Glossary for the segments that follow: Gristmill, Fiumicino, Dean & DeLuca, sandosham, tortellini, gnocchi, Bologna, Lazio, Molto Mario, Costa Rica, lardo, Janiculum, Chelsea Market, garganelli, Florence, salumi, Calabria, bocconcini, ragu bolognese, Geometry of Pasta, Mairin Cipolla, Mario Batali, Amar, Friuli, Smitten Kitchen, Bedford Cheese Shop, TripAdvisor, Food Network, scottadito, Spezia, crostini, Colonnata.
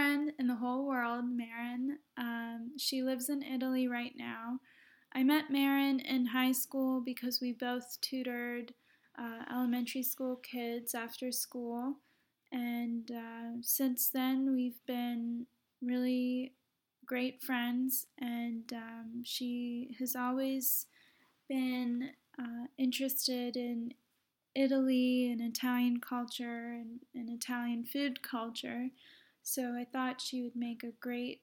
friend in the whole world, Mairin. She lives in Italy right now. I met Mairin in high school because we both tutored elementary school kids after school. And since then, we've been really great friends. And she has always been interested in Italy and Italian culture and Italian food culture. So I thought she would make a great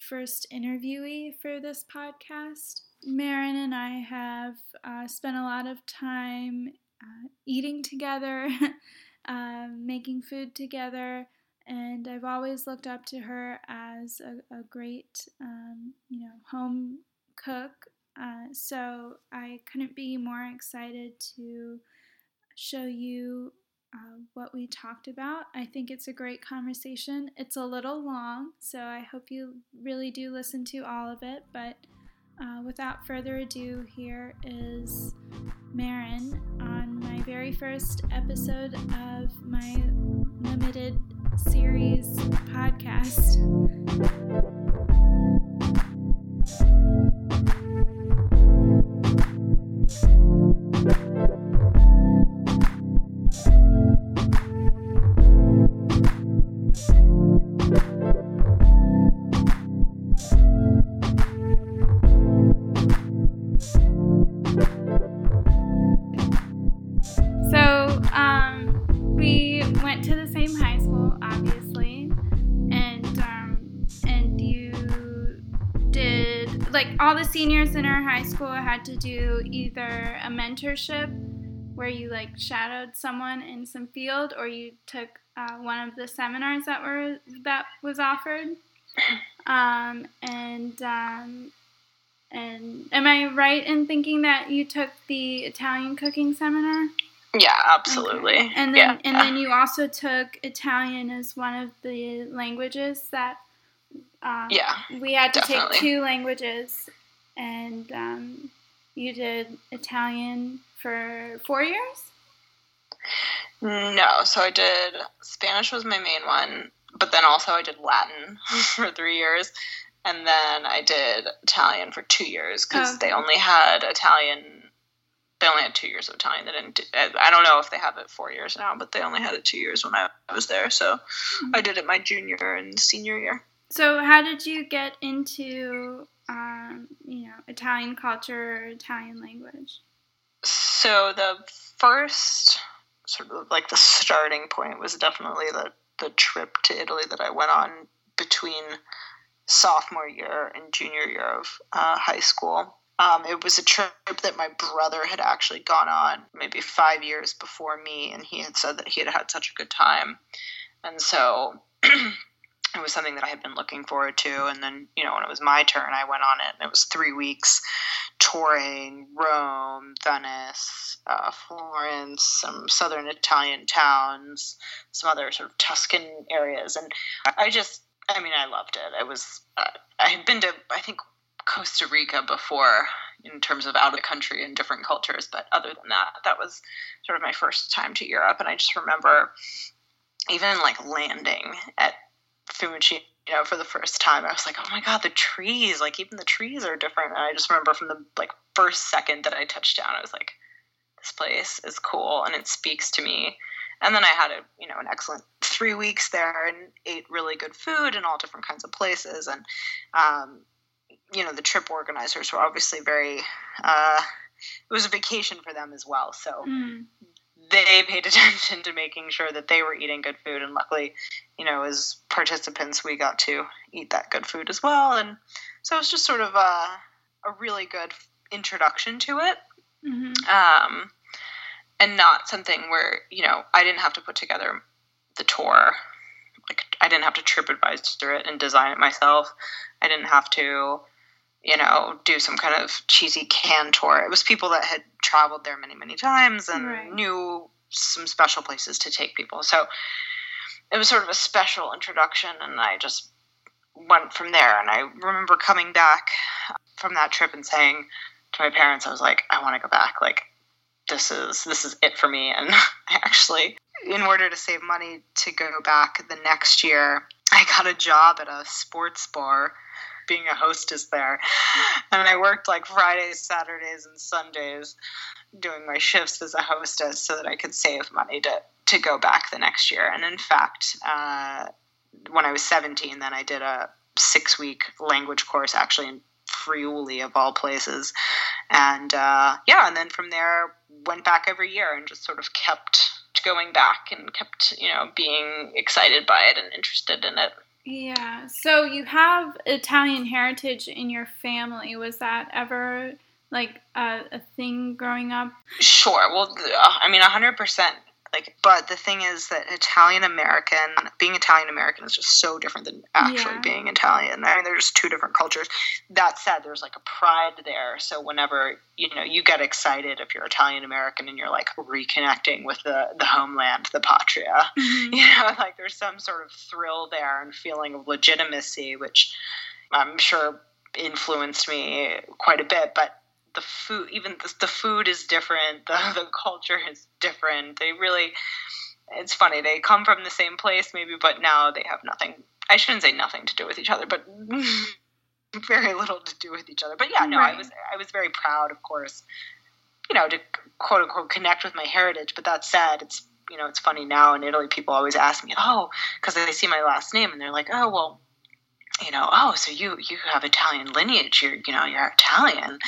first interviewee for this podcast. Mairin and I have spent a lot of time eating together, making food together, and I've always looked up to her as a great, home cook. So I couldn't be more excited to show you what we talked about. I think it's a great conversation. It's a little long, so I hope you really do listen to all of it. But without further ado, here is Mairin on my very first episode of my limited series podcast. Seniors in our high school had to do either a mentorship where you shadowed someone in some field, or you took one of the seminars that was offered. And am I right in thinking that you took the Italian cooking seminar? Yeah, absolutely. Okay. And then then you also took Italian as one of the languages that we had to take 2 languages. And you did Italian for 4 years? No, so I did Spanish was my main one, but then also I did Latin for 3 years, and then I did Italian for 2 years because they only had 2 years of Italian. They didn't. I don't know if they have it 4 years now, but they only had it 2 years when I was there. So I did it my junior and senior year. So how did you get into Italian culture or Italian language? So the first sort of the starting point was definitely the trip to Italy that I went on between sophomore year and junior year of high school. It was a trip that my brother had actually gone on maybe 5 years before me, and he had said that he had had such a good time. And so it was something that I had been looking forward to. And then, when it was my turn, I went on it, and it was 3 weeks touring Rome, Venice, Florence, some southern Italian towns, some other sort of Tuscan areas. And I loved it. I had been to, I think, Costa Rica before in terms of out of the country and different cultures. But other than that, that was sort of my first time to Europe. And I just remember even landing at Fiumicino, for the first time, I was like, oh my God, the trees, even the trees are different. And I just remember from the first second that I touched down, I was like, this place is cool and it speaks to me. And then I had an excellent 3 weeks there and ate really good food in all different kinds of places. And, the trip organizers were obviously very, it was a vacation for them as well. So they paid attention to making sure that they were eating good food. And luckily, as participants, we got to eat that good food as well. And so it was just sort of a really good introduction to it. Mm-hmm. And not something where, I didn't have to put together the tour. I didn't have to TripAdvisor it and design it myself. I didn't have to do some kind of cheesy can tour. It was people that had traveled there many, many times and knew some special places to take people. So it was sort of a special introduction, and I just went from there. And I remember coming back from that trip and saying to my parents, I was like, I want to go back. This is it for me. And I actually, in order to save money to go back the next year, I got a job at a sports bar being a hostess there. And I worked like Fridays, Saturdays, and Sundays doing my shifts as a hostess so that I could save money to go back the next year. And in fact, when I was 17, then I did a 6-week language course actually in Friuli of all places. And and then from there went back every year and just sort of kept going back and kept, being excited by it and interested in it. Yeah. So you have Italian heritage in your family. Was that ever like a thing growing up? Sure. Well, 100%. But the thing is that being Italian American is just so different than actually being Italian. I mean, they're just two different cultures. That said, there's like a pride there. So whenever, you get excited if you're Italian American and you're like reconnecting with the homeland, the patria, mm-hmm. There's some sort of thrill there and feeling of legitimacy, which I'm sure influenced me quite a bit. But the food, even the food is different. The culture is different. They really, it's funny. They come from the same place, maybe, but now they have nothing. I shouldn't say nothing to do with each other, but very little to do with each other. But yeah, no, right. I was very proud, of course, to quote unquote connect with my heritage. But that said, it's it's funny now in Italy. People always ask me, because they see my last name and they're like, so you have Italian lineage, you're Italian.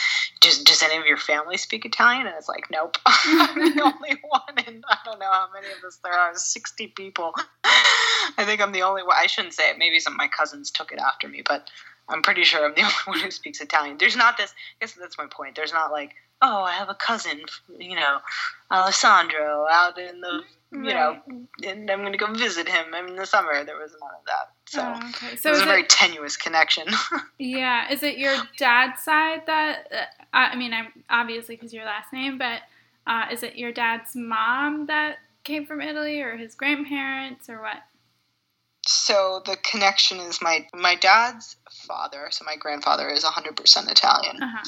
Does any of your family speak Italian? And it's like, nope. I'm the only one, and I don't know how many of us there are, 60 people. I think I'm the only one. I shouldn't say it. Maybe some of my cousins took it after me, but I'm pretty sure I'm the only one who speaks Italian. There's not this, I guess that's my point. There's not like, I have a cousin, Alessandro out in the, and I'm going to go visit him. I mean, the summer there was none of that. So, so it was a very tenuous connection. Yeah. Is it your dad's side that, I'm obviously because your last name, but is it your dad's mom that came from Italy or his grandparents or what? So the connection is my dad's father. So my grandfather is 100% Italian. Uh-huh.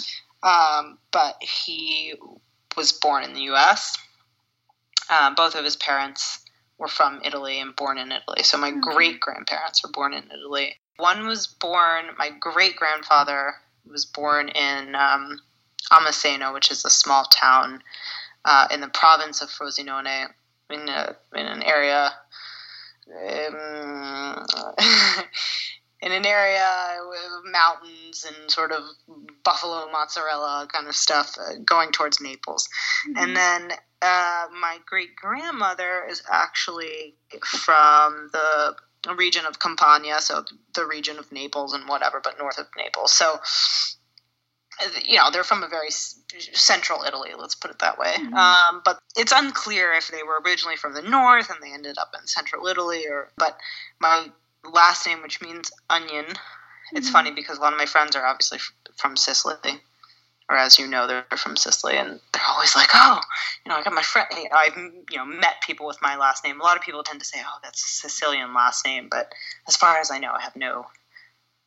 But he was born in the U.S. Both of his parents were from Italy and born in Italy. So my great-grandparents were born in Italy. My great-grandfather was born in Amaseno, which is a small town in the province of Frosinone, in an area with mountains and sort of buffalo mozzarella kind of stuff going towards Naples. Mm-hmm. And then my great-grandmother is actually from the region of Campania, so the region of Naples and whatever, but north of Naples. So, they're from a very central Italy, let's put it that way. Mm-hmm. But it's unclear if they were originally from the north and they ended up in central Italy. But my last name, which means onion, mm-hmm. It's funny because a lot of my friends are obviously from Sicily. Or as you know, they're from Sicily, and they're always like, I got my friend, I've, met people with my last name. A lot of people tend to say, that's a Sicilian last name, but as far as I know, I have no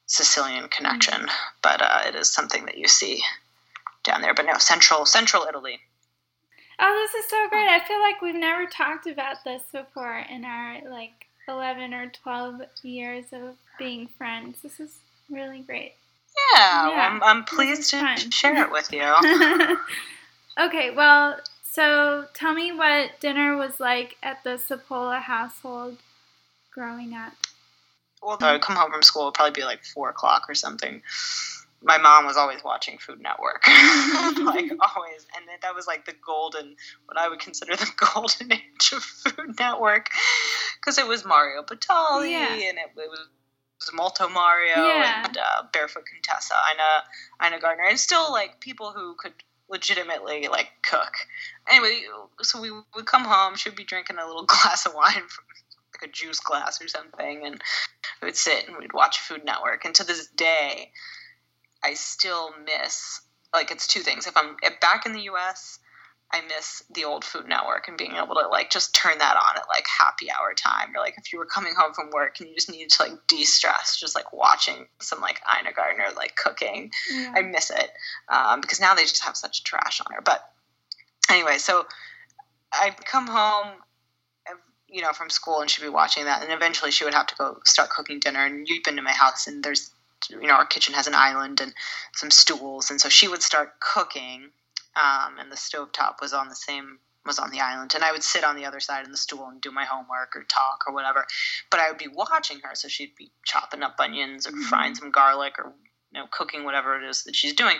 Sicilian connection, mm-hmm. But it is something that you see down there. But no, central Italy. Oh, this is so great. I feel like we've never talked about this before in our, 11 or 12 years of being friends. This is really great. Yeah, well, I'm pleased to share it with you. Okay, well, so tell me what dinner was like at the Cipolla household growing up. Well, I would come home from school, it would probably be 4 o'clock or something. My mom was always watching Food Network, always. And that was what I would consider the golden age of Food Network, because it was Mario Batali, and it was Molto Mario and Barefoot Contessa, Ina Garten, and still people who could legitimately cook. Anyway, so we would come home. She would be drinking a little glass of wine from a juice glass or something, and we would sit and we'd watch Food Network. And to this day, I still miss it's two things. If I'm back in the U.S., I miss the old Food Network and being able to just turn that on at happy hour time, or if you were coming home from work and you just needed to de-stress, just watching some Ina Garten cooking. Yeah. I miss it because now they just have such trash on her. But anyway, so I come home you know, from school and she'd be watching that. And eventually she would have to go start cooking dinner. And you've been to my house and there's, you know, our kitchen has an island and some stools. And so she would start cooking. And the stovetop was on the island. And I would sit on the other side of the stool and do my homework or talk or whatever. But I would be watching her. So she'd be chopping up onions or frying some garlic or, you know, cooking whatever it is that she's doing.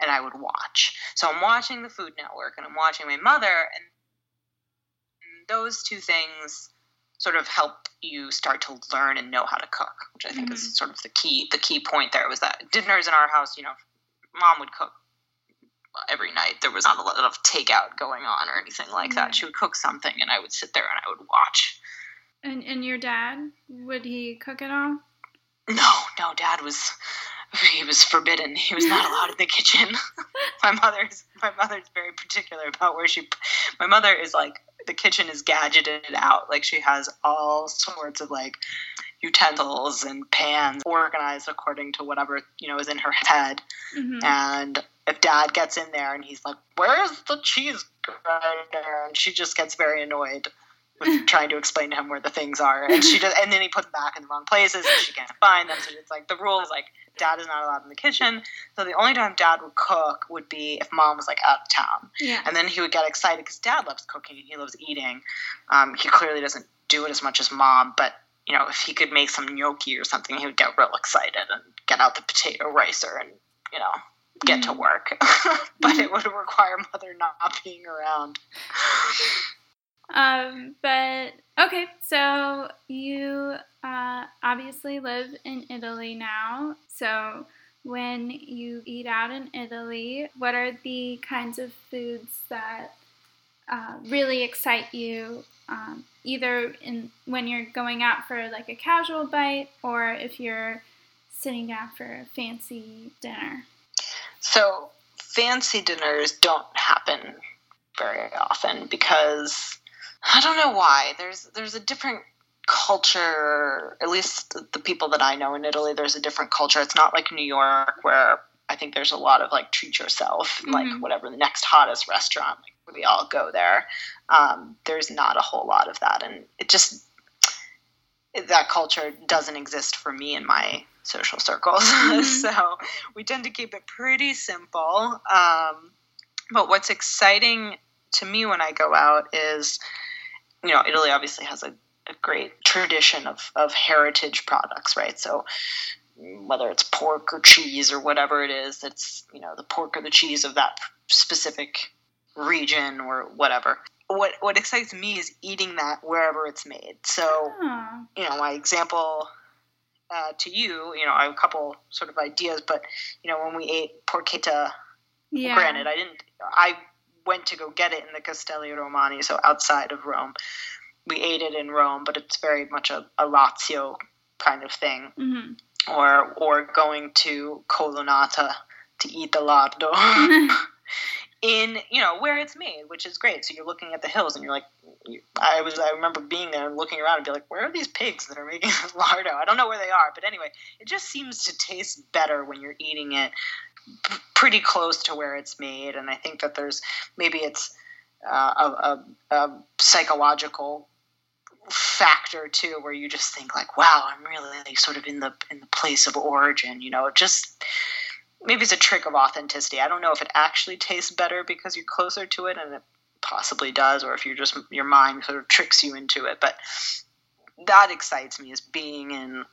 And I would watch. So I'm watching the Food Network and I'm watching my mother. And those two things sort of help you start to learn and know how to cook, which I think is sort of the key point there, was that dinners in our house, you know, Mom would cook every night. There was not a lot of takeout going on or anything like that. She would cook something and I would sit there and I would watch. And your dad, would he cook at all? No, Dad was... He was forbidden. He was not allowed in the kitchen. My mother's very particular about where she... My mother is like, the kitchen is gadgeted out. Like, she has all sorts of, like, utensils and pans organized according to whatever, you know, is in her head. Mm-hmm. And if Dad gets in there and he's like, where's the cheese grinder? And she just gets very annoyed with trying to explain to him where the things are. And she does, and then he puts them back in the wrong places and she can't find them. So it's like, the rule is like, Dad is not allowed in the kitchen. So the only time Dad would cook would be if Mom was like out of town. Yeah. And then he would get excited because Dad loves cooking and he loves eating. He clearly doesn't do it as much as Mom, but you know, if he could make some gnocchi or something, he would get real excited and get out the potato ricer and, you know, get to work. But it would require Mother not being around. But okay, so you obviously live in Italy now. So when you eat out in Italy, what are the kinds of foods that really excite you, either when you're going out for like a casual bite or if you're sitting down for a fancy dinner? So fancy dinners don't happen very often because... I don't know why. There's a different culture, at least the people that I know in Italy, there's a different culture. It's not like New York where I think there's a lot of like treat yourself, like whatever the next hottest restaurant, like we all go there. There's not a whole lot of that. And it just, that culture doesn't exist for me in my social circles. So we tend to keep it pretty simple. But what's exciting to me when I go out is, you know, Italy obviously has a great tradition of heritage products, right? So whether it's pork or cheese or whatever it is, that's, you know, the pork or the cheese of that specific region or whatever. What excites me is eating that wherever it's made. So, you know, my example to you, you know, I have a couple sort of ideas, but, you know, when we ate porchetta, granted, I went to go get it in the Castelli Romani, so outside of Rome. We ate it in Rome, but it's very much a Lazio kind of thing. Mm-hmm. Or going to Colonnata to eat the lardo in, you know, where it's made, which is great. So you're looking at the hills and you're like, I remember being there and looking around and be like, where are these pigs that are making this lardo? I don't know where they are, but anyway, it just seems to taste better when you're eating it pretty close to where it's made. And I think that there's, maybe it's a psychological factor too, where you just think like, wow, I'm really sort of in the place of origin, you know. Just maybe it's a trick of authenticity. I don't know if it actually tastes better because you're closer to it, and it possibly does, or if you're just, your mind sort of tricks you into it. But that excites me, is being in,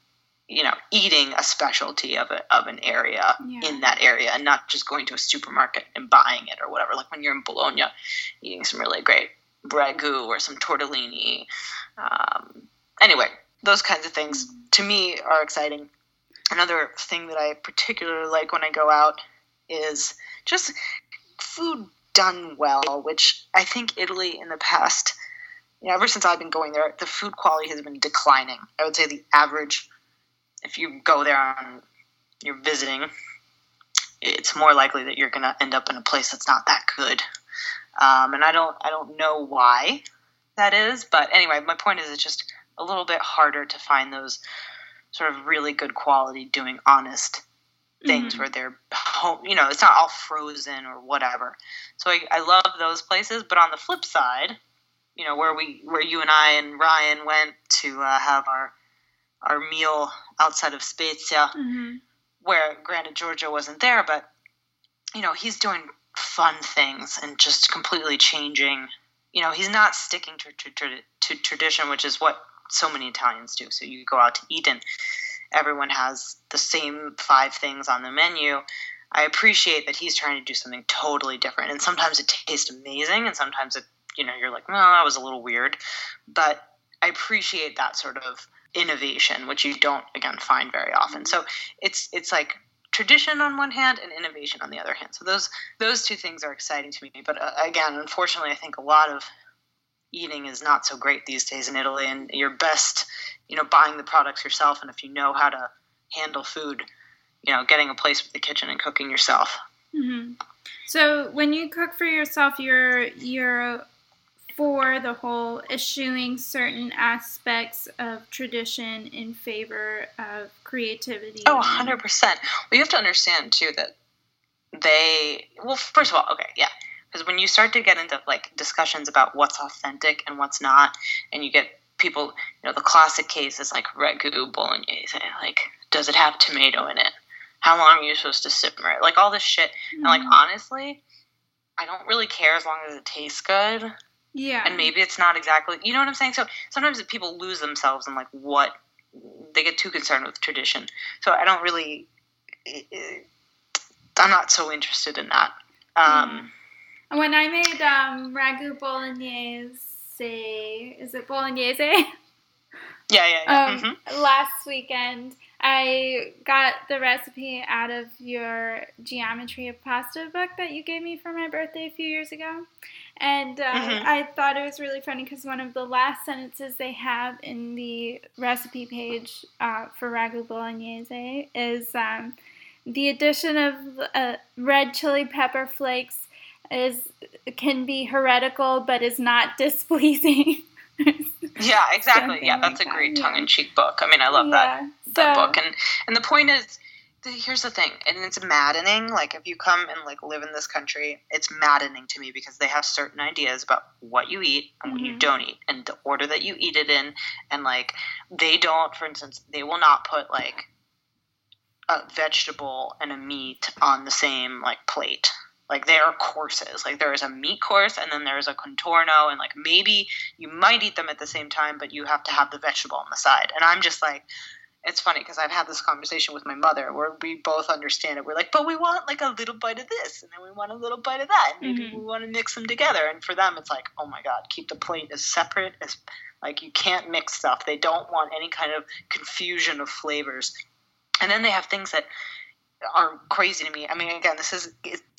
you know, eating a specialty of an area in that area, and not just going to a supermarket and buying it or whatever. Like when you're in Bologna, eating some really great ragu or some tortellini. Anyway, those kinds of things to me are exciting. Another thing that I particularly like when I go out is just food done well, which I think Italy in the past, you know, ever since I've been going there, the food quality has been declining. I would say the average, if you go there and you're visiting, it's more likely that you're going to end up in a place that's not that good. And I don't know why that is, but anyway, my point is it's just a little bit harder to find those sort of really good quality, doing honest things where they're home, you know, it's not all frozen or whatever. So I love those places, but on the flip side, you know, where you and I and Ryan went to have our meal outside of Spezia, mm-hmm. where granted Giorgio wasn't there, but you know, he's doing fun things and just completely changing. You know, he's not sticking to tradition, which is what so many Italians do. So you go out to eat and everyone has the same 5 things on the menu. I appreciate that he's trying to do something totally different. And sometimes it tastes amazing, and sometimes it, you know, you're like, well, that was a little weird. But I appreciate that sort of innovation, which you don't, again, find very often. So it's like tradition on one hand and innovation on the other hand. So those two things are exciting to me. But again, unfortunately, I think a lot of eating is not so great these days in Italy, and you're best, you know, buying the products yourself. And if you know how to handle food, you know, getting a place with the kitchen and cooking yourself. Mm-hmm. So when you cook for yourself, you're for the whole eschewing certain aspects of tradition in favor of creativity. Oh, 100%. Well, you have to understand too that first of all, okay, yeah. Because when you start to get into like discussions about what's authentic and what's not, and you get people, you know, the classic case is like ragu bolognese, like, does it have tomato in it? How long are you supposed to simmer it? Like all this shit. Mm-hmm. And like, honestly, I don't really care as long as it tastes good. Yeah. And maybe it's not exactly, you know what I'm saying? So sometimes people lose themselves in like what, they get too concerned with tradition. So I don't really, I'm not so interested in that. Yeah. When I made ragu bolognese, is it bolognese? Yeah. Mm-hmm. Last weekend, I got the recipe out of your Geometry of Pasta book that you gave me for my birthday a few years ago. And mm-hmm. I thought it was really funny because one of the last sentences they have in the recipe page for ragu bolognese is the addition of red chili pepper flakes can be heretical but is not displeasing. Yeah, exactly. Yeah, that's like a great tongue-in-cheek book. I mean, I love that book. And the point is, here's the thing, and it's maddening. Like, if you come and like live in this country, it's maddening to me because they have certain ideas about what you eat and what mm-hmm. you don't eat, and the order that you eat it in. And like, they don't, for instance, they will not put like a vegetable and a meat on the same like plate. Like, there are courses. Like, there is a meat course, and then there is a contorno, and, like, maybe you might eat them at the same time, but you have to have the vegetable on the side. And I'm just like, it's funny, because I've had this conversation with my mother where we both understand it. We're like, but we want, like, a little bite of this, and then we want a little bite of that, and maybe mm-hmm. we want to mix them together. And for them, it's like, oh, my God, keep the plate as separate as, like, you can't mix stuff. They don't want any kind of confusion of flavors. And then they have things that are crazy to me. I mean, again, it's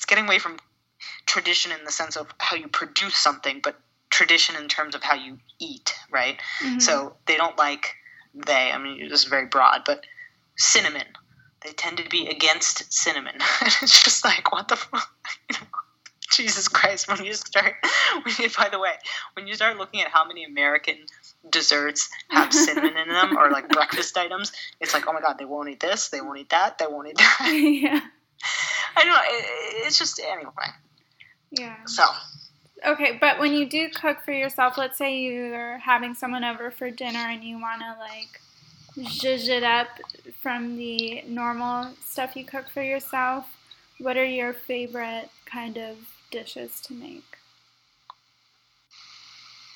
getting away from tradition in the sense of how you produce something, but tradition in terms of how you eat, right? Mm-hmm. So they don't like I mean, this is very broad, but cinnamon. They tend to be against cinnamon. It's just like, what the fuck? You know, Jesus Christ, when you start looking at how many American desserts have cinnamon in them, or like breakfast items, it's like, oh my God, they won't eat this, they won't eat that, they won't eat that. Yeah. I know, it's just, anyway. Yeah. So. Okay, but when you do cook for yourself, let's say you're having someone over for dinner and you want to like zhuzh it up from the normal stuff you cook for yourself, what are your favorite kind of dishes to make?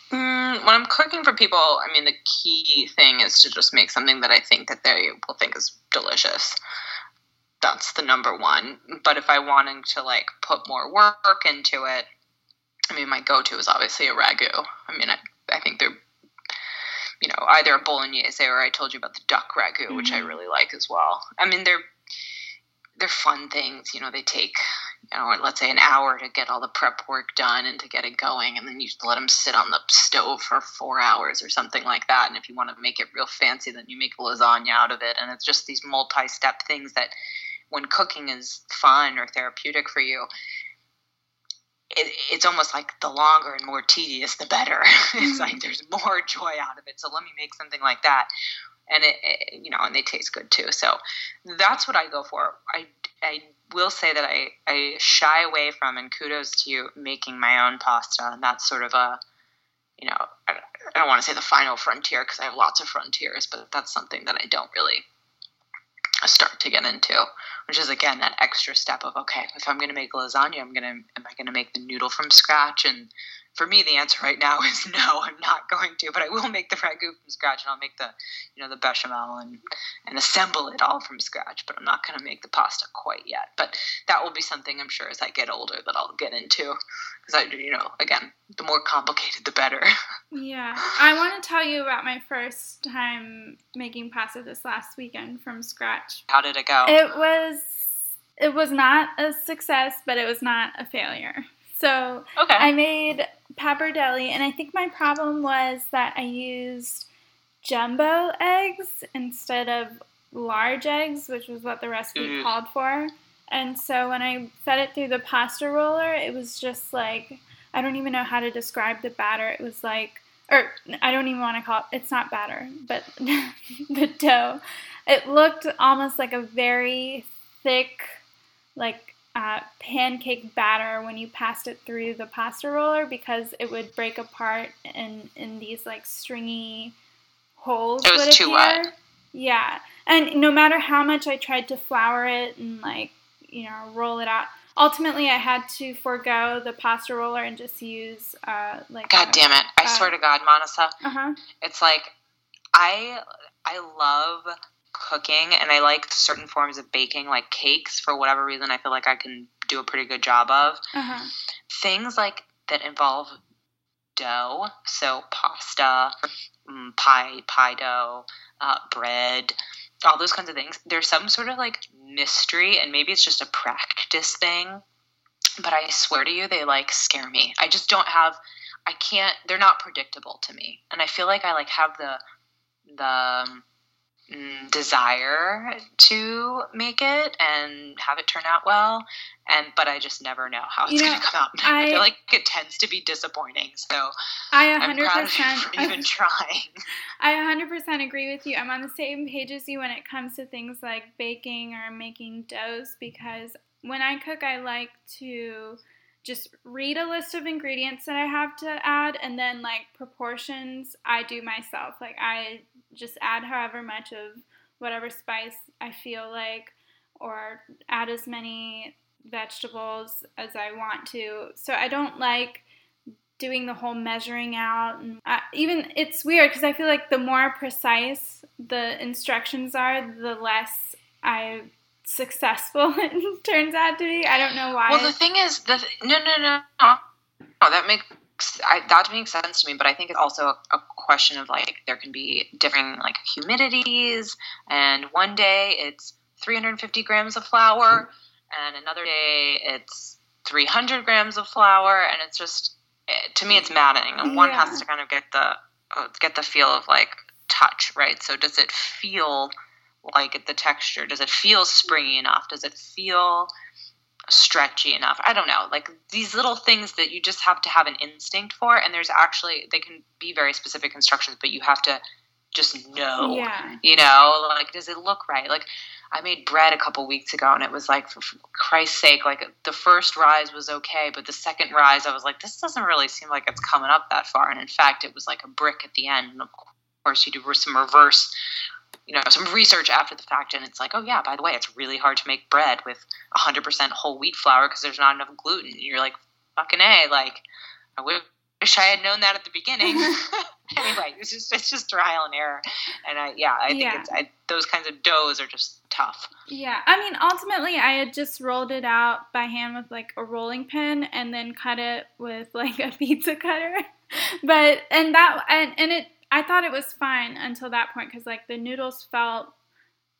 When I'm cooking for people, I mean, the key thing is to just make something that I think that they will think is delicious. That's the number one. But if I wanted to, like, put more work into it, I mean, my go-to is obviously a ragu. I mean, I think they're, you know, either a bolognese or I told you about the duck ragu, mm-hmm. which I really like as well. I mean, they're fun things. You know, they take, you know, let's say an hour to get all the prep work done and to get it going, and then you let them sit on the stove for 4 hours or something like that. And if you want to make it real fancy, then you make lasagna out of it. And it's just these multi-step things that when cooking is fun or therapeutic for you, it's almost like the longer and more tedious, the better. It's like there's more joy out of it. So let me make something like that. And it, you know, and they taste good too. So that's what I go for. I will say that I shy away from, and kudos to you, making my own pasta. And that's sort of a you know, I don't want to say the final frontier because I have lots of frontiers, but that's something that I don't really start to get into, which is, again, that extra step of, okay, if I'm going to make lasagna, am I going to make the noodle from scratch? And for me, the answer right now is no, I'm not going to, but I will make the ragu from scratch, and I'll make the, you know, the bechamel and assemble it all from scratch, but I'm not going to make the pasta quite yet. But that will be something I'm sure as I get older that I'll get into, because I, you know, again, the more complicated, the better. Yeah. I want to tell you about my first time making pasta this last weekend from scratch. How did it go? It was not a success, but it was not a failure. So okay. I made pappardelle, and I think my problem was that I used jumbo eggs instead of large eggs, which was what the recipe called for. And so when I fed it through the pasta roller, it was just like, I don't even know how to describe the batter. It was like, or I don't even want to call it, it's not batter, but the dough. It looked almost like a very thick, like, pancake batter when you passed it through the pasta roller, because it would break apart in these like stringy holes. It was too wet. Yeah. And no matter how much I tried to flour it and, like, you know, roll it out, ultimately I had to forego the pasta roller and just use like. God damn it. I swear to God, Manasa. Uh-huh. It's like I love cooking, and I like certain forms of baking, like cakes, for whatever reason I feel like I can do a pretty good job of. Uh-huh. Things like that involve dough, so pasta, pie dough, bread, all those kinds of things. There's some sort of like mystery, and maybe it's just a practice thing, but I swear to you, they like scare me. I just don't have, I can't, they're not predictable to me, and I feel like I like have the desire to make it and have it turn out well, but I just never know how it's going to come out. I feel like it tends to be disappointing, so I'm proud of you for even trying. I 100% agree with you. I'm on the same page as you when it comes to things like baking or making doughs, because when I cook, I like to just read a list of ingredients that I have to add, and then, like, proportions I do myself. Like, I just add however much of whatever spice I feel like, or add as many vegetables as I want to. So I don't like doing the whole measuring out. And even it's weird, because I feel like the more precise the instructions are, the less I successful it turns out to be. I don't know why. Well, the thing is, no, that makes sense to me, but I think it's also a question of, like, there can be different, like, humidities, and one day it's 350 grams of flour, and another day it's 300 grams of flour, and it's just, to me, it's maddening, and one has to kind of get the feel of, like, touch, right? So does it feel like the texture? Does it feel springy enough? Does it feel stretchy enough? I don't know. Like, these little things that you just have to have an instinct for, and there's actually, they can be very specific instructions, but you have to just know, you know, like, does it look right? Like, I made bread a couple weeks ago, and it was like, for Christ's sake, like, the first rise was okay, but the second rise, I was like, this doesn't really seem like it's coming up that far. And in fact, it was like a brick at the end. And of course, you do some reverse, you know, some research after the fact, and it's like, oh yeah, by the way, it's really hard to make bread with 100% whole wheat flour because there's not enough gluten. And you're like, fucking A, like, I wish I had known that at the beginning. Anyway, it's just trial and error. And I think those kinds of doughs are just tough. Yeah, I mean, ultimately, I had just rolled it out by hand with, like, a rolling pin, and then cut it with, like, a pizza cutter. I thought it was fine until that point, because, like, the noodles felt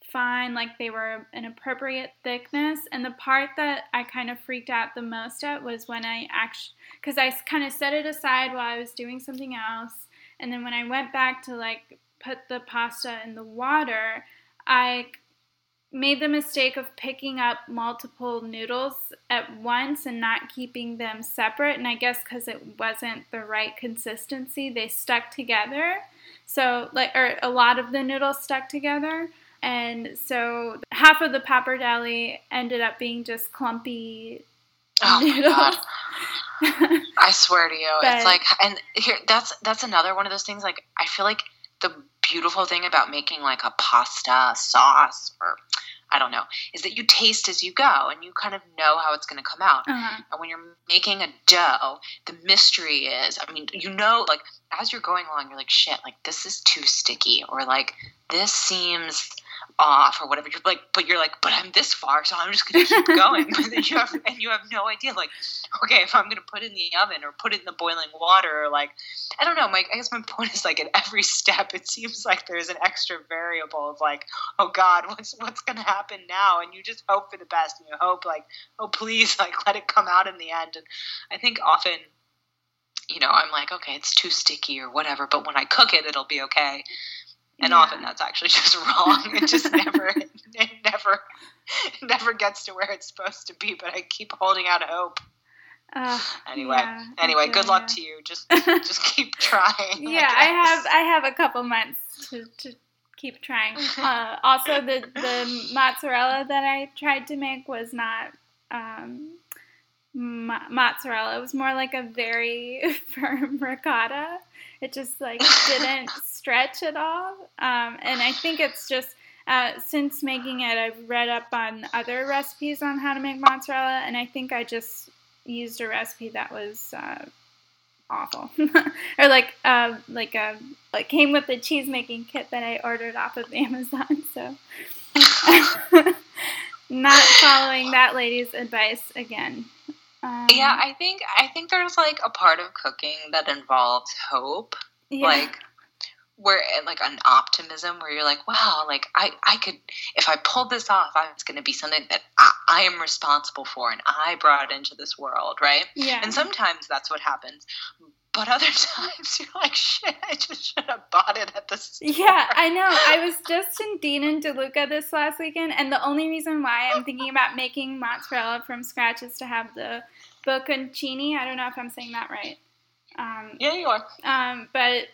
fine, like they were an appropriate thickness. And the part that I kind of freaked out the most at was when I actually, because I kind of set it aside while I was doing something else, and then when I went back to, like, put the pasta in the water, I made the mistake of picking up multiple noodles at once and not keeping them separate. And I guess because it wasn't the right consistency, they stuck together. So, like, or a lot of the noodles stuck together. And so half of the pappardelle ended up being just clumpy Oh my God. I swear to you, but, it's like, and here, that's another one of those things, like, I feel like the beautiful thing about making, like, a pasta sauce, or, I don't know, is that you taste as you go, and you kind of know how it's going to come out, and when you're making a dough, the mystery is, I mean, you know, like, as you're going along, you're like, shit, like, this is too sticky, or, like, this seems off or whatever. You're like, but you're like, but I'm this far, so I'm just gonna keep going. And you have no idea, like, okay, if I'm gonna put it in the oven or put it in the boiling water, or like, I don't know, Mike. I guess my point is, like, at every step, it seems like there's an extra variable of, like, oh God, what's gonna happen now? And you just hope for the best, and you hope, like, oh please, like, let it come out in the end. And I think often, you know, I'm like, okay, it's too sticky or whatever, but when I cook it, it'll be okay. And often that's actually just wrong. It just never gets to where it's supposed to be, but I keep holding out hope. Anyway, good luck to you. Just keep trying. Yeah, I have a couple months to keep trying. Also, the mozzarella that I tried to make was not mozzarella. It was more like a very firm ricotta. It just, like, didn't stretch at all. And I think it's just, since making it, I've read up on other recipes on how to make mozzarella, and I think I just used a recipe that was awful. Or, like came with the cheese-making kit that I ordered off of Amazon, so not following that lady's advice again. Yeah, I think there's, like, a part of cooking that involves hope, like, where, like, an optimism where you're like, wow, like, I could, if I pulled this off, it's going to be something that I am responsible for and I brought into this world, right? Yeah. And sometimes that's what happens, but other times you're like, shit, I just should have bought it at the store. Yeah, I know. I was just in Dean and DeLuca this last weekend, and the only reason why I'm thinking about making mozzarella from scratch is to have the bocconcini. I don't know if I'm saying that right. Yeah, you are. But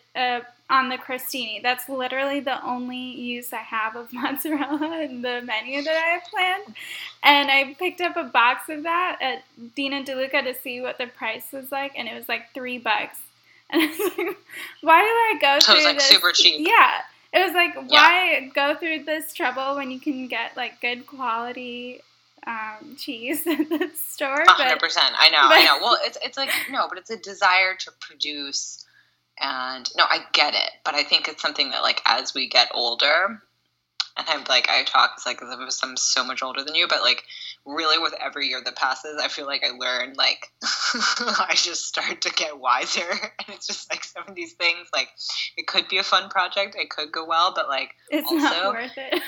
on the crostini. That's literally the only use I have of mozzarella in the menu that I have planned. And I picked up a box of that at Dean and DeLuca to see what the price was like, and it was like $3. And I was like, why do I go through this? So it was like super cheap. Yeah. It was like, why go through this trouble when you can get, like, good quality cheese at the store? 100%. I know. Well, it's like, no, but it's a desire to produce. And no, I get it, but I think it's something that, like, as we get older, and I'm like, I talk, it's like, I'm so much older than you, but, like, really with every year that passes, I feel like I learn, like, I just start to get wiser, and it's just, like, some of these things, like, it could be a fun project, it could go well, but, like, it's also not worth it.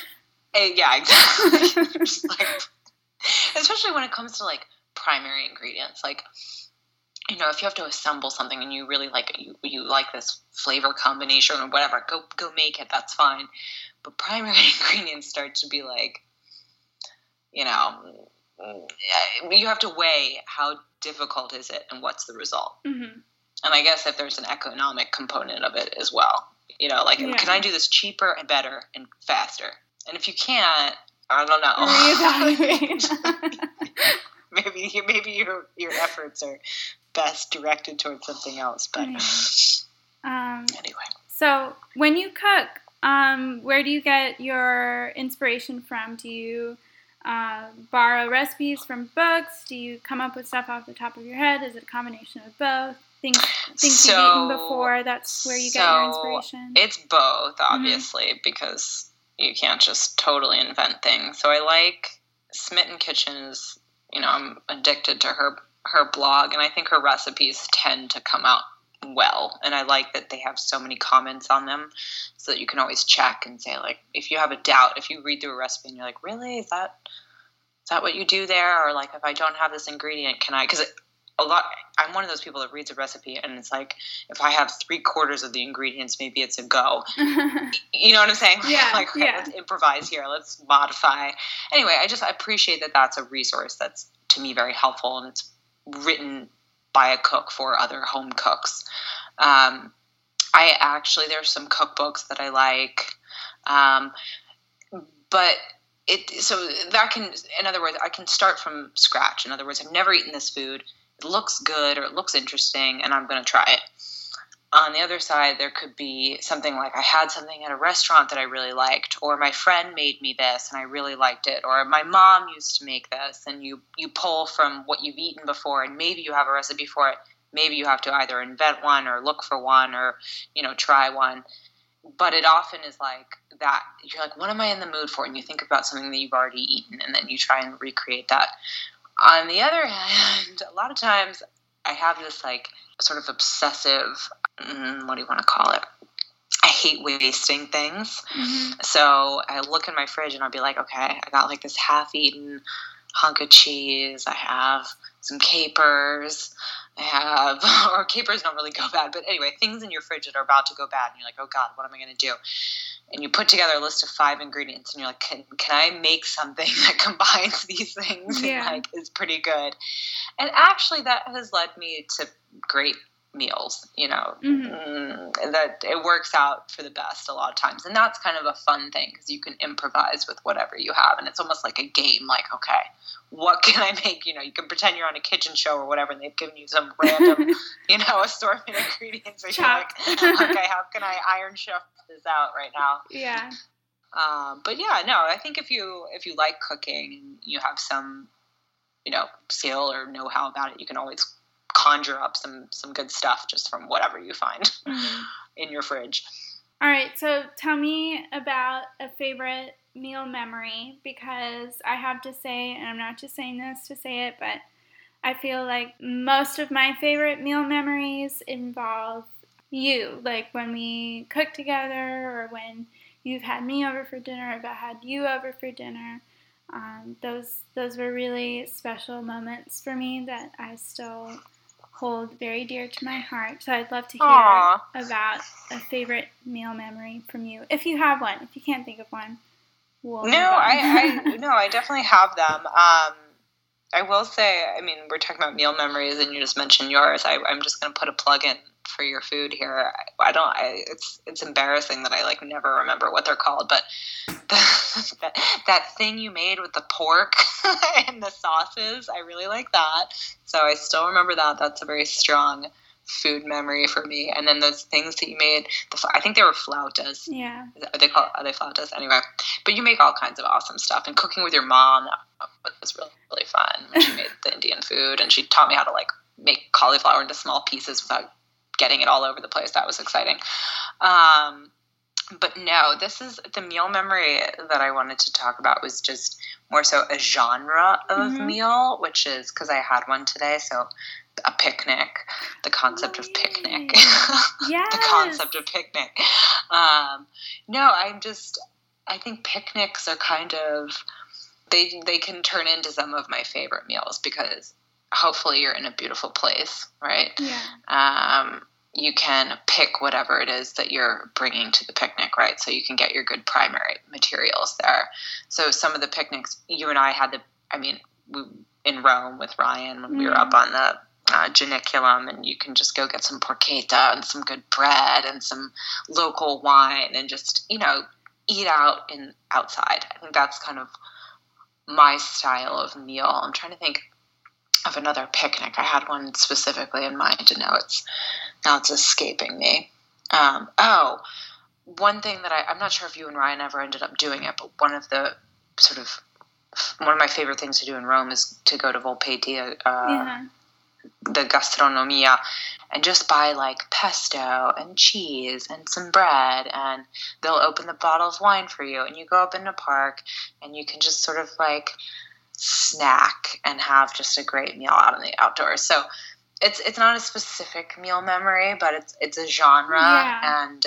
Yeah, exactly. Just, like, especially when it comes to, like, primary ingredients, like, you know, if you have to assemble something and you really like, you like this flavor combination or whatever, go make it. That's fine. But primary ingredients start to be like, you know, you have to weigh how difficult is it and what's the result. Mm-hmm. And I guess if there's an economic component of it as well, you know, like, can I do this cheaper and better and faster? And if you can't, I don't know. Maybe your efforts are best directed towards something else, but anyway. So when you cook, where do you get your inspiration from? Do you borrow recipes from books? Do you come up with stuff off the top of your head? Is it a combination of both? Things you've eaten before, that's where you get your inspiration? It's both, obviously, because you can't just totally invent things. So I like Smitten Kitchen's, you know, I'm addicted to her blog, and I think her recipes tend to come out well, and I like that they have so many comments on them so that you can always check and say, like, if you have a doubt, if you read through a recipe and you're like, really, is that what you do there? Or, like, if I don't have this ingredient, can I, because I'm one of those people that reads a recipe and it's like, if I have 3/4 of the ingredients, maybe it's a go. You know what I'm saying? Yeah. Like, okay, let's improvise here. Let's modify. Anyway, I appreciate that that's a resource that's, to me, very helpful. And it's written by a cook for other home cooks. There's some cookbooks that I like. But I can start from scratch. In other words, I've never eaten this food. It looks good or it looks interesting, and I'm going to try it. On the other side, there could be something like I had something at a restaurant that I really liked, or my friend made me this and I really liked it, or my mom used to make this, and you pull from what you've eaten before, and maybe you have a recipe for it. Maybe you have to either invent one or look for one or, try one. But it often is like that. You're like, what am I in the mood for? And you think about something that you've already eaten, and then you try and recreate that. On the other hand, a lot of times I have this like sort of obsessive, what do you want to call it? I hate wasting things. Mm-hmm. So I look in my fridge and I'll be like, okay, I got like this half-eaten hunk of cheese. I have some capers. Capers don't really go bad. But anyway, things in your fridge that are about to go bad. And you're like, oh God, what am I going to do? And you put together a list of 5 ingredients, and you're like, can I make something that combines these things and is pretty good? And actually that has led me to great meals, mm-hmm. that it works out for the best a lot of times. And that's kind of a fun thing because you can improvise with whatever you have. And it's almost like a game, like, okay, what can I make? You can pretend you're on a kitchen show or whatever, and they've given you some random, assortment of ingredients. And you're like, okay, how can I Iron Chef this out right now? Yeah. I think if you like cooking and you have some, skill or know-how about it, you can always conjure up some good stuff just from whatever you find mm-hmm. in your fridge. All right, so tell me about a favorite meal memory, because I have to say, and I'm not just saying this to say it, but I feel like most of my favorite meal memories involve you, like when we cook together or when you've had me over for dinner, or I've had you over for dinner. Those were really special moments for me that I still hold very dear to my heart. So I'd love to hear about a favorite meal memory from you, if you have one. If you can't think of one, I definitely have them. I will say, we're talking about meal memories, and you just mentioned yours. I'm just going to put a plug in for your food here. It's embarrassing that I never remember what they're called, but that thing you made with the pork and the sauces, I really like that. So I still remember that. That's a very strong food memory for me. And then those things that you made, I think they were flautas. Yeah. Are they flautas? Anyway, but you make all kinds of awesome stuff. And cooking with your mom was really, really fun. When she made the Indian food, and she taught me how to make cauliflower into small pieces without getting it all over the place. That was exciting. But no, this is the meal memory that I wanted to talk about was just more so a genre of mm-hmm. meal, which is, because I had one today, so a picnic, the concept of picnic. Yes. The concept of picnic. I think picnics are kind of, they can turn into some of my favorite meals because hopefully you're in a beautiful place, right? Yeah. You can pick whatever it is that you're bringing to the picnic, right? So you can get your good primary materials there. So some of the picnics, you and I had in Rome with Ryan when we were up on the Janiculum, and you can just go get some porchetta and some good bread and some local wine and just, eat out outside. I think that's kind of my style of meal. I'm trying to think of another picnic. I had one specifically in mind, and now it's escaping me. One thing that I'm not sure if you and Ryan ever ended up doing it, but one of my favorite things to do in Rome is to go to Volpetia, the gastronomia, and just buy pesto and cheese and some bread, and they'll open the bottle of wine for you, and you go up in the park and you can just sort of snack and have just a great meal out in the outdoors. So it's not a specific meal memory, but it's a genre. Yeah. And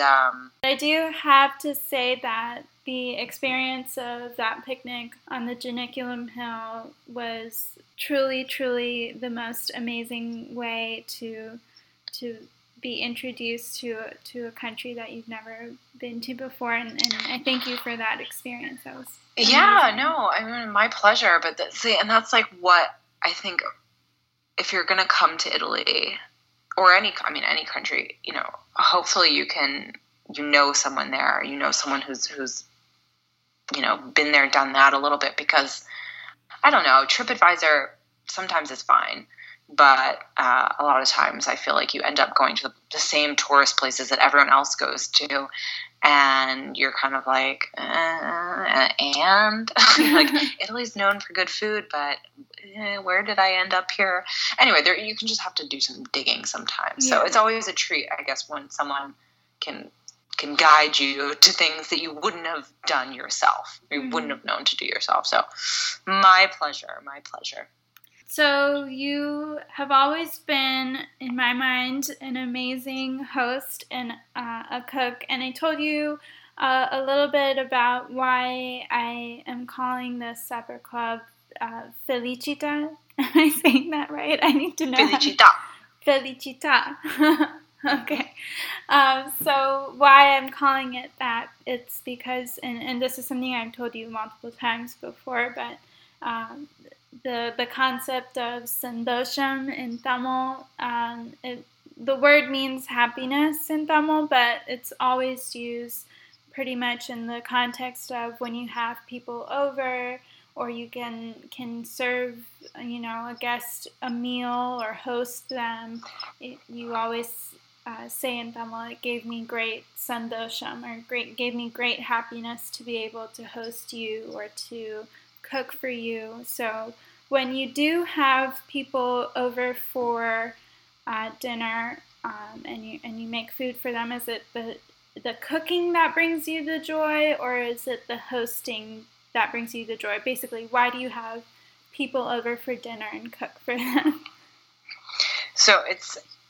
I do have to say that the experience of that picnic on the Janiculum Hill was truly, truly the most amazing way to be introduced to a country that you've never been to before, and I thank you for that experience. That was amazing. Yeah, no, my pleasure. But that's what I think, if you're gonna come to Italy or any country, hopefully you know someone there, someone who's you know, been there, done that a little bit, because I don't know, TripAdvisor sometimes is fine, but a lot of times I feel like you end up going to the same tourist places that everyone else goes to, and you're kind of like, and like, Italy's known for good food, but where did I end up here? Anyway, there, you can just have to do some digging sometimes. Yeah. So it's always a treat, I guess, when someone can guide you to things that you wouldn't have done yourself, you wouldn't have known to do yourself. So my pleasure. So you have always been, in my mind, an amazing host and a cook. And I told you a little bit about why I am calling this supper club Felicità. Am I saying that right? I need to know. Felicità. Okay. So why I'm calling it that, it's because, and this is something I've told you multiple times before, but the concept of sandosham in Tamil, the word means happiness in Tamil, but it's always used pretty much in the context of when you have people over, or you can serve, you know, a guest a meal or host them. You always say in Tamil, it gave me great sandosham, or gave me great happiness to be able to host you or to cook for you. So when you do have people over for dinner, and you make food for them, is it the cooking that brings you the joy, or is it the hosting that brings you the joy? Basically, why do you have people over for dinner and cook for them? So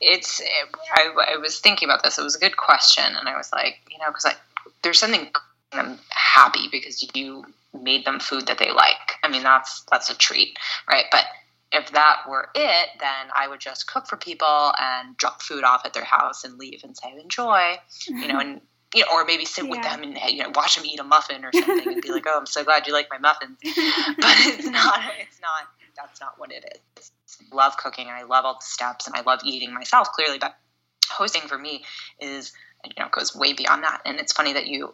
I was thinking about this. It was a good question, and I was like, you know, because there's something I'm happy because you made them food that they like. I mean, that's a treat, right? But if that were it, then I would just cook for people and drop food off at their house and leave and say, enjoy, you know, and, you know, or maybe sit with them and, you know, watch them eat a muffin or something and be like, oh, I'm so glad you like my muffins. But that's not what it is. I love cooking, and I love all the steps, and I love eating myself, clearly, but hosting for me is, you know, goes way beyond that. And it's funny that you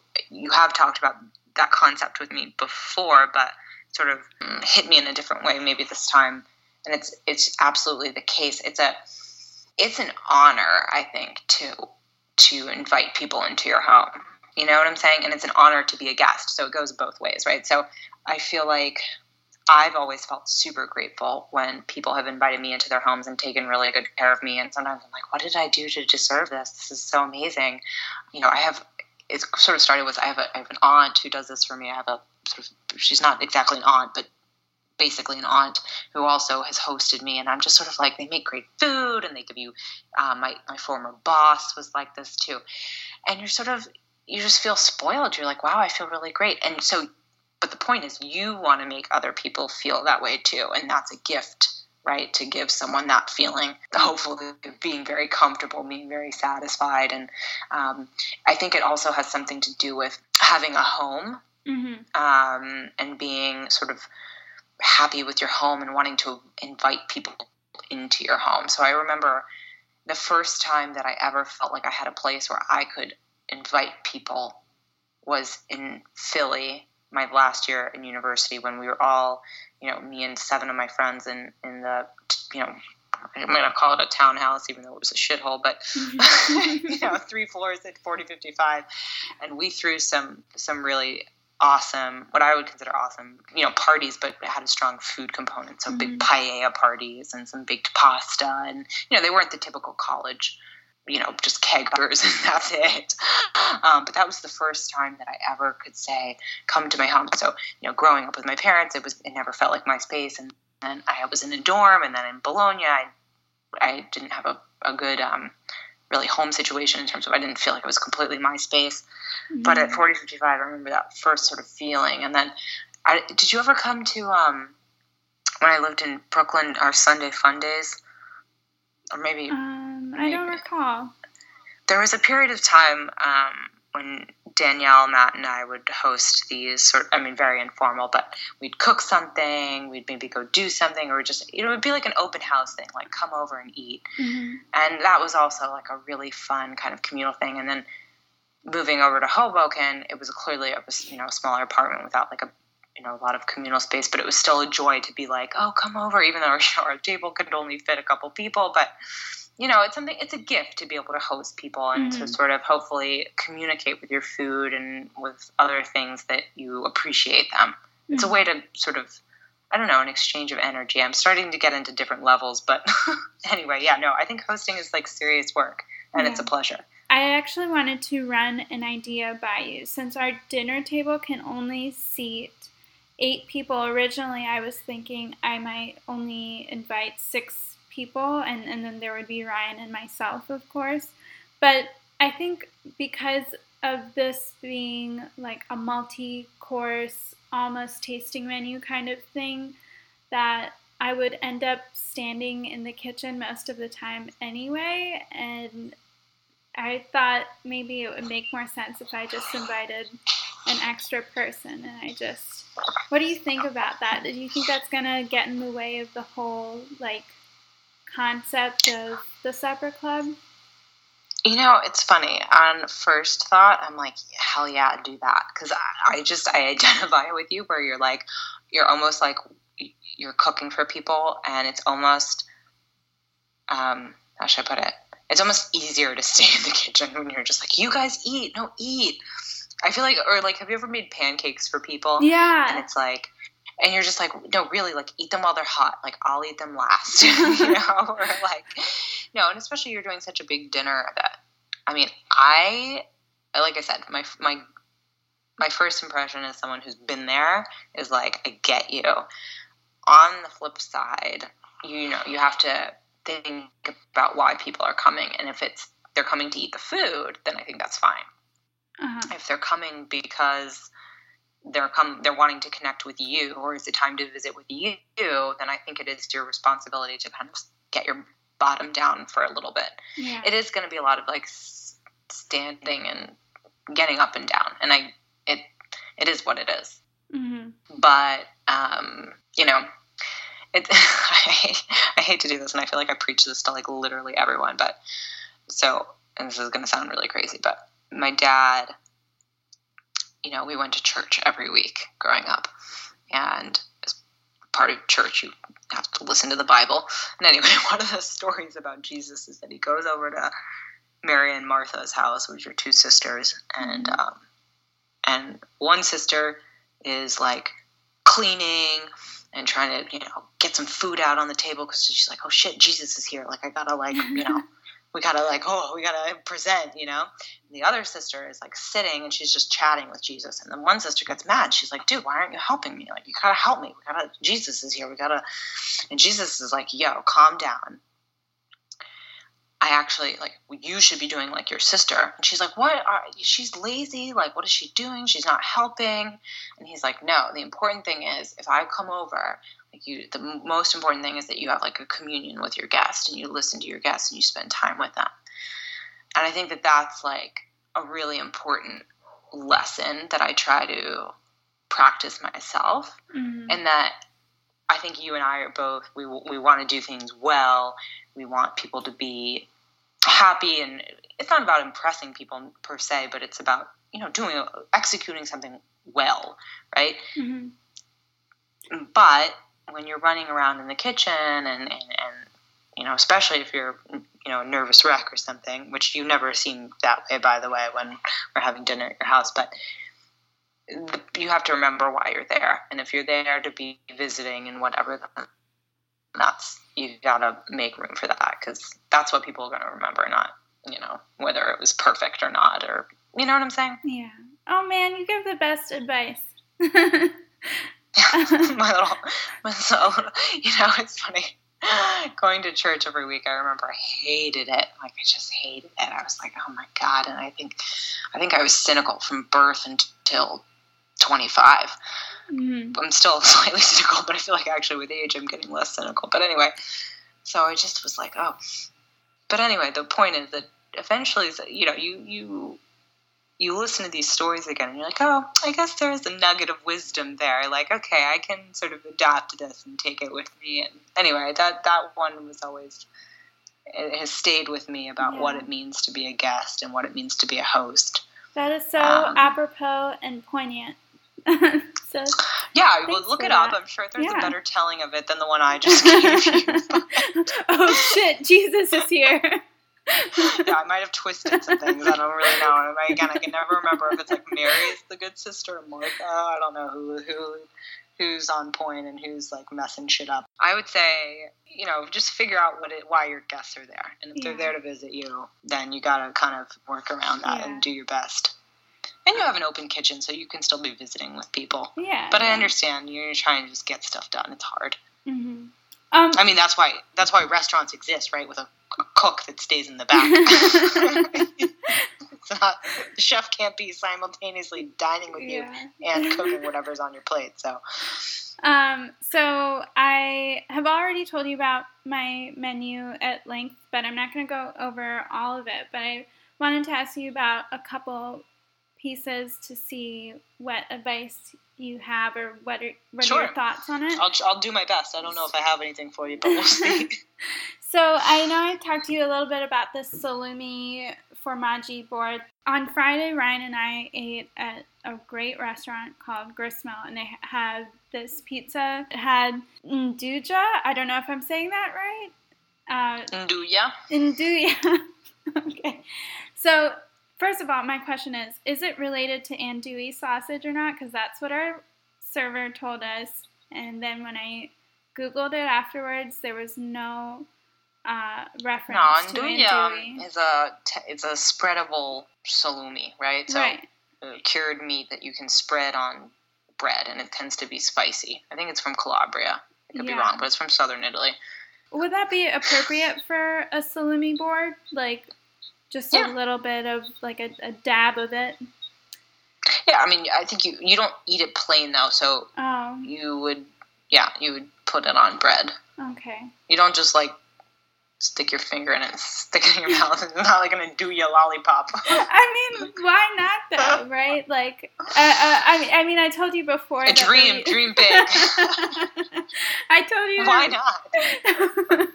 have talked about that concept with me before, but sort of hit me in a different way maybe this time. And it's absolutely the case. It's an honor, I think, to invite people into your home. You know what I'm saying? And it's an honor to be a guest. So it goes both ways, right? So I feel like I've always felt super grateful when people have invited me into their homes and taken really good care of me. And sometimes I'm like, what did I do to deserve this? This is so amazing. You know, it sort of started with, I have an aunt who does this for me. I have a sort of, she's not exactly an aunt, but basically an aunt who also has hosted me. And I'm just sort of like, they make great food, and they give you, my former boss was like this too. And you just feel spoiled. You're like, wow, I feel really great. And so, but the point is, you want to make other people feel that way too. And that's a gift, right? To give someone that feeling, hopefully being very comfortable, being very satisfied. And I think it also has something to do with having a home, and being sort of happy with your home and wanting to invite people into your home. So I remember the first time that I ever felt like I had a place where I could invite people was in Philly, my last year in university, when we were all, you know, me and seven of my friends in the, you know, I'm going to call it a townhouse, even though it was a shithole, but, you know, 3 floors at 4055. And we threw some really awesome, what I would consider awesome, you know, parties, but it had a strong food component. So big paella parties and some baked pasta. And, you know, they weren't the typical college, you know, just keg burgers and that's it. But that was the first time that I ever could say, come to my home. So, you know, growing up with my parents, it never felt like my space. And then I was in a dorm, and then in Bologna, I didn't have a good, really home situation in terms of, I didn't feel like it was completely my space. Mm-hmm. But at 4055, I remember that first sort of feeling. And then did you ever come to, when I lived in Brooklyn, our Sunday fun days? Or maybe... I don't recall. There was a period of time when Danielle, Matt, and I would host these very informal, but we'd cook something, we'd maybe go do something, or just, you know, it would be like an open house thing, like come over and eat. Mm-hmm. And that was also like a really fun kind of communal thing. And then moving over to Hoboken, it was clearly a smaller apartment without like a lot of communal space, but it was still a joy to be like, oh, come over, even though our table could only fit a couple people. But, it's something, it's a gift to be able to host people and to sort of hopefully communicate with your food and with other things that you appreciate them. Mm-hmm. It's a way to sort of, an exchange of energy. I'm starting to get into different levels, but anyway, I think hosting is like serious work and it's a pleasure. I actually wanted to run an idea by you. Since our dinner table can only seat 8 people, originally I was thinking I might only invite 6 people, and then there would be Ryan and myself, of course. But I think because of this being like a multi-course, almost tasting menu kind of thing, that I would end up standing in the kitchen most of the time anyway, and I thought maybe it would make more sense if I just invited an extra person. And what do you think about that? Do you think that's going to get in the way of the whole, concept of the supper club? It's funny. On first thought, I'm like, hell yeah, do that. Because I identify with you where you're like, you're almost like you're cooking for people, and it's almost, how should I put it? It's almost easier to stay in the kitchen when you're just like, you guys eat. No, eat. I feel like, or like, have you ever made pancakes for people? Yeah. And it's like, and you're just like, no, really, like, eat them while they're hot. Like, I'll eat them last, Or like, no, and especially you're doing such a big dinner that, like I said, my first impression as someone who's been there is like, I get you. On the flip side, you have to think about why people are coming, and if it's they're coming to eat the food, then I think that's fine. Uh-huh. If they're coming because they're wanting to connect with you, or is it time to visit with you, then I think it is your responsibility to kind of get your bottom down for a little bit. Yeah. It is going to be a lot of like standing and getting up and down, and it is what it is. Mm-hmm. But I hate to do this, and I feel like I preach this to like literally everyone, but and this is going to sound really crazy, but my dad, we went to church every week growing up, and as part of church, you have to listen to the Bible. And anyway, one of the stories about Jesus is that he goes over to Mary and Martha's house, which are 2 sisters, and one sister is like cleaning and trying to, get some food out on the table because she's like, oh, shit, Jesus is here. Like, I got to, like, we got to present, And the other sister is, like, sitting, and she's just chatting with Jesus. And then one sister gets mad. She's like, dude, why aren't you helping me? Like, you got to help me. Jesus is here. And Jesus is like, yo, calm down. I actually, like, you should be doing like your sister. And she's like, she's lazy. Like, what is she doing? She's not helping. And he's like, no, the important thing is if I come over, like you, the most important thing is that you have like a communion with your guest and you listen to your guest and you spend time with them. And I think that that's like a really important lesson that I try to practice myself. Mm-hmm. And that I think you and I are both, we want to do things well. We want people to be happy, and it's not about impressing people per se, but it's about, executing something well, right? Mm-hmm. But when you're running around in the kitchen and especially if you're, a nervous wreck or something, which you never seem that way, by the way, when we're having dinner at your house, but you have to remember why you're there. And if you're there to be visiting and whatever, you gotta make room for that, because that's what people are gonna remember, not whether it was perfect or not, or what I'm saying. Yeah. Oh man, you give the best advice. It's funny. Going to church every week, I remember I hated it. Like I just hated it. I was like, oh my god. And I think I was cynical from birth until 25. Mm-hmm. I'm still slightly cynical, but I feel like actually with age I'm getting less cynical. But anyway, so I just was like, oh. But anyway, the point is that eventually, you listen to these stories again, and you're like, oh, I guess there's a nugget of wisdom there. Like, okay, I can sort of adapt this and take it with me. And anyway, that one was always, it has stayed with me about what it means to be a guest and what it means to be a host. That is so apropos and poignant. So, yeah, well, look it up. I'm sure there's a better telling of it than the one I just gave you. Oh, shit, Jesus is here. Yeah, I might have twisted some things. I don't really know. Again, I can never remember if it's like Mary's the good sister or Martha. I don't know who's on point and who's like messing shit up. I would say, just figure out why your guests are there. And if they're there to visit you, then you got to kind of work around that and do your best. And you have an open kitchen, so you can still be visiting with people. Yeah. But I understand. You're trying to just get stuff done. It's hard. Mm-hmm. I mean, that's why restaurants exist, right? With a cook that stays in the back. The chef can't be simultaneously dining with you and cooking whatever's on your plate. So. So I have already told you about my menu at length, but I'm not going to go over all of it. But I wanted to ask you about a couple pieces to see what advice you have or what are your thoughts on it. I'll do my best. I don't know if I have anything for you, but we'll see. So I know I talked to you a little bit about the salumi formaggi board. On Friday, Ryan and I ate at a great restaurant called Gristmill, and they had this pizza. It had nduja. I don't know if I'm saying that right. Nduja. Nduja. Okay. So, first of all, my question is it related to andouille sausage or not? Because that's what our server told us. And then when I Googled it afterwards, there was no reference to andouille. No, it's a spreadable salumi, right? So cured meat that you can spread on bread, and it tends to be spicy. I think it's from Calabria. I could be wrong, but it's from southern Italy. Would that be appropriate for a salumi board? Like, just a little bit of, like, a dab of it. Yeah, I mean, I think you don't eat it plain, though, so you would put it on bread. Okay. You don't just, like, stick your finger in it and stick it in your mouth. It's not, like, going to do you a lollipop. I mean, why not, though, right? Like, I mean, I told you before. Dream big. I told you. Why not?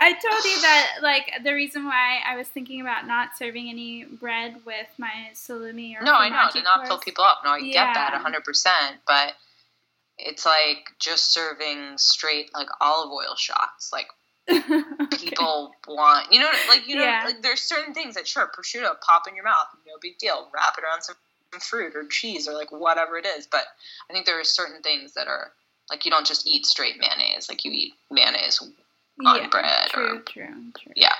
I told you that, like, the reason why I was thinking about not serving any bread with my salumi or I know, to not fill people up. No, I get that 100%, but it's like just serving straight, like, olive oil shots. Like, people want, like there's certain things that, sure, prosciutto, pop in your mouth, no big deal, wrap it around some fruit or cheese or, like, whatever it is. But I think there are certain things that are, like, you don't just eat straight mayonnaise. Like, you eat mayonnaise on bread. True. Yeah.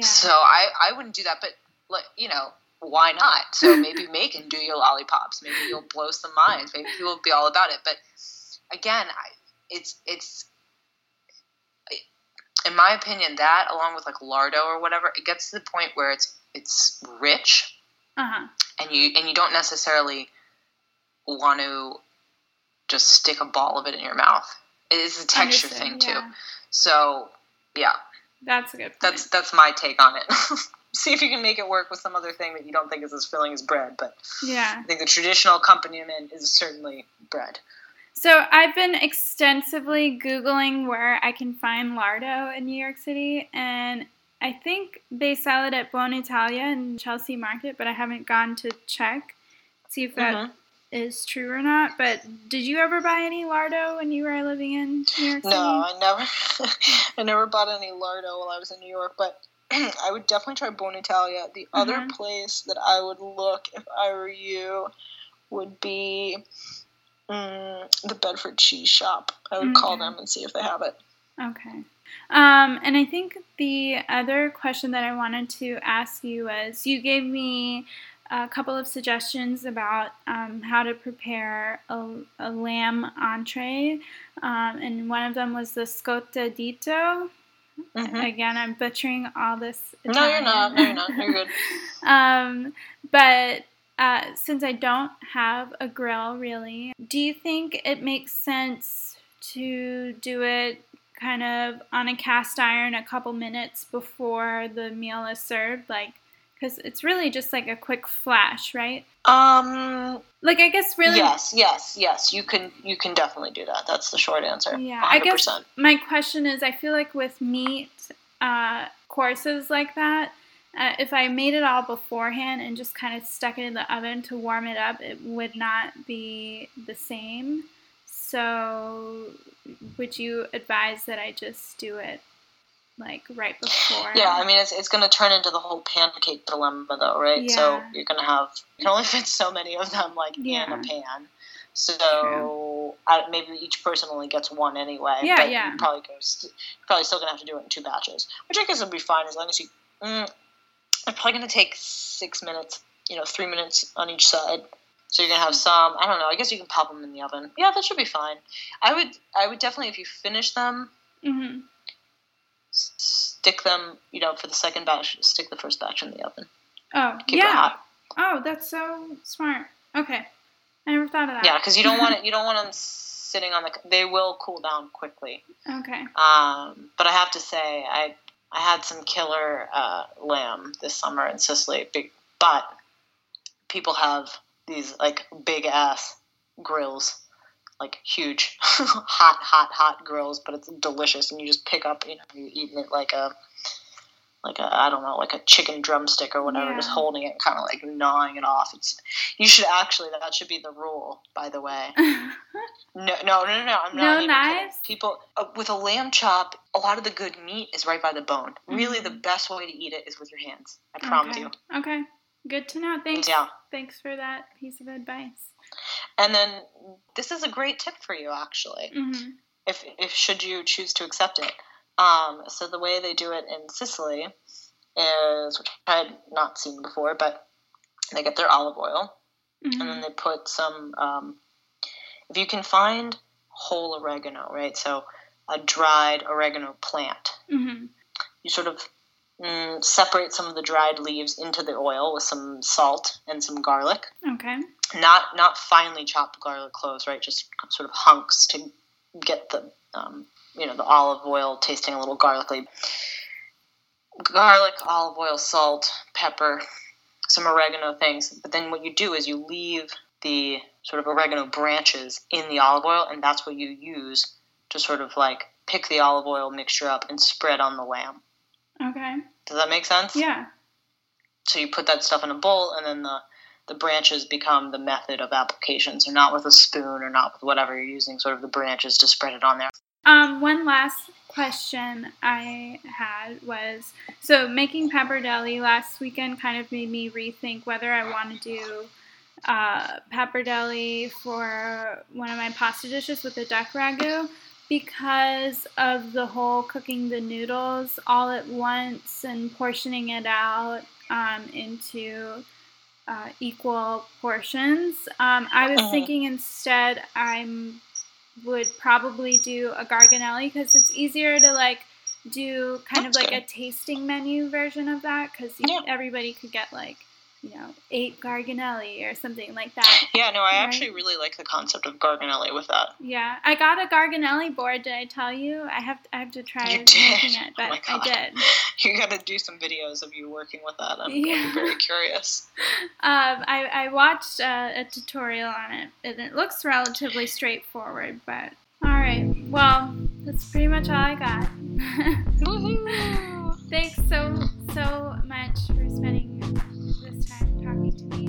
So I wouldn't do that, but, like, why not? So maybe make and do your lollipops. Maybe you'll blow some minds. Maybe you'll be all about it. But again, it's in my opinion, that along with, like, lardo or whatever, it gets to the point where it's rich, and you don't necessarily want to just stick a ball of it in your mouth. It is a texture thing too. So, yeah. That's a good point. That's my take on it. See if you can make it work with some other thing that you don't think is as filling as bread, but I think the traditional accompaniment is certainly bread. So I've been extensively Googling where I can find lardo in New York City, and I think they sell it at Buon Italia in Chelsea Market, but I haven't gone to check, see if that is true or not. But did you ever buy any lardo when you were living in New York City? No, I never bought any lardo while I was in New York, but I would definitely try Buon Italia. The other place that I would look if I were you would be the Bedford Cheese Shop. I would call them and see if they have it. Okay. And I think the other question that I wanted to ask you was, you gave me a couple of suggestions about how to prepare a lamb entree, and one of them was the scottadito. Again, I'm butchering all this Italian. No, you're not. You're good. But since I don't have a grill, really, do you think it makes sense to do it kind of on a cast iron a couple minutes before the meal is served? Like, because it's really just like a quick flash, right? Like, I guess really. Yes. You can definitely do that. That's the short answer. Yeah, 100%. I guess my question is, I feel like with meat courses like that, If I made it all beforehand and just kind of stuck it in the oven to warm it up, it would not be the same. So would you advise that I just do it like right before? Yeah, I mean, it's going to turn into the whole pancake dilemma though, right? Yeah. So you're going to have, you can only fit so many of them like in a pan. So maybe each person only gets one anyway. Yeah, but yeah. You're probably still going to have to do it in two batches, which I guess would be fine as long as you... It's probably going to take 6 minutes, 3 minutes on each side. So you're going to have some, I don't know, I guess you can pop them in the oven. Yeah, that should be fine. I would definitely, if you finish them, mm-hmm. stick them, for the second batch, stick the first batch in the oven. Oh, Keep it hot. Oh, that's so smart. Okay. I never thought of that. Yeah, because you don't want them sitting on they will cool down quickly. Okay. But I have to say, I had some killer lamb this summer in Sicily, but people have these like big ass grills, like huge, hot grills. But it's delicious, and you just pick up, you're eating it like a I don't know, like a chicken drumstick or whatever, just holding it, and kind of like gnawing it off. You should actually, that should be the rule, by the way. No. I'm not even kidding. People with a lamb chop, a lot of the good meat is right by the bone. Mm-hmm. Really, the best way to eat it is with your hands. I promise you. Okay, good to know. Thanks. Yeah. Thanks for that piece of advice. And then this is a great tip for you, actually, mm-hmm. if should you choose to accept it. So the way they do it in Sicily is, which I had not seen before, but they get their olive oil, mm-hmm. and then they put some, if you can find whole oregano, right? So a dried oregano plant, mm-hmm. you sort of separate some of the dried leaves into the oil with some salt and some garlic. Okay. Not finely chopped garlic cloves, right? Just sort of hunks to get the, the olive oil tasting a little garlicky. Garlic, olive oil, salt, pepper, some oregano things. But then what you do is you leave the sort of oregano branches in the olive oil, and that's what you use to sort of like pick the olive oil mixture up and spread on the lamb. Okay. Does that make sense? Yeah. So you put that stuff in a bowl, and then the branches become the method of application. So not with a spoon or not with whatever you're using, sort of the branches to spread it on there. One last question I had was, so making pappardelle last weekend kind of made me rethink whether I want to do pappardelle for one of my pasta dishes with the duck ragu because of the whole cooking the noodles all at once and portioning it out into equal portions. I was thinking instead I'm would probably do a garganelli because it's easier to like do kind That's of like good. A tasting menu version of that because everybody could get like 8 garganelli or something like that. Yeah, no, I actually really like the concept of garganelli with that. Yeah, I got a garganelli board. Did I tell you? I have to try making it, but I did. You got to do some videos of you working with that. I'm very curious. I watched a tutorial on it, and it looks relatively straightforward. But all right, well, that's pretty much all I got. Woohoo! Thanks so much for spending this time talking to me.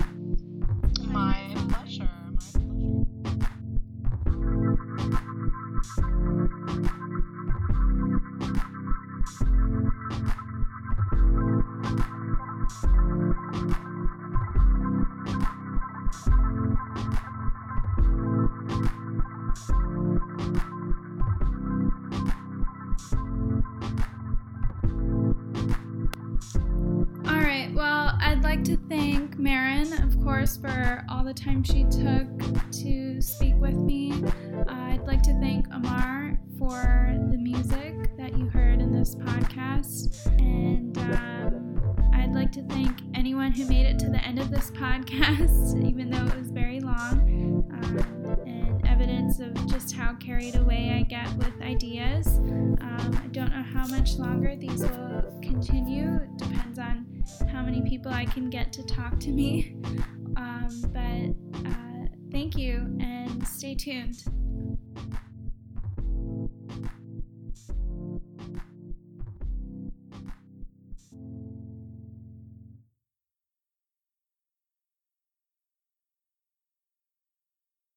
To thank Mairin, of course, for all the time she took to speak with me. I'd like to thank Amar for the music that you heard in this podcast, and I'd like to thank anyone who made it to the end of this podcast, even though it was very long, and evidence of just how carried away I get with ideas. I don't know how much longer these will continue. It depends on how many people I can get to talk to me. But thank you, and stay tuned.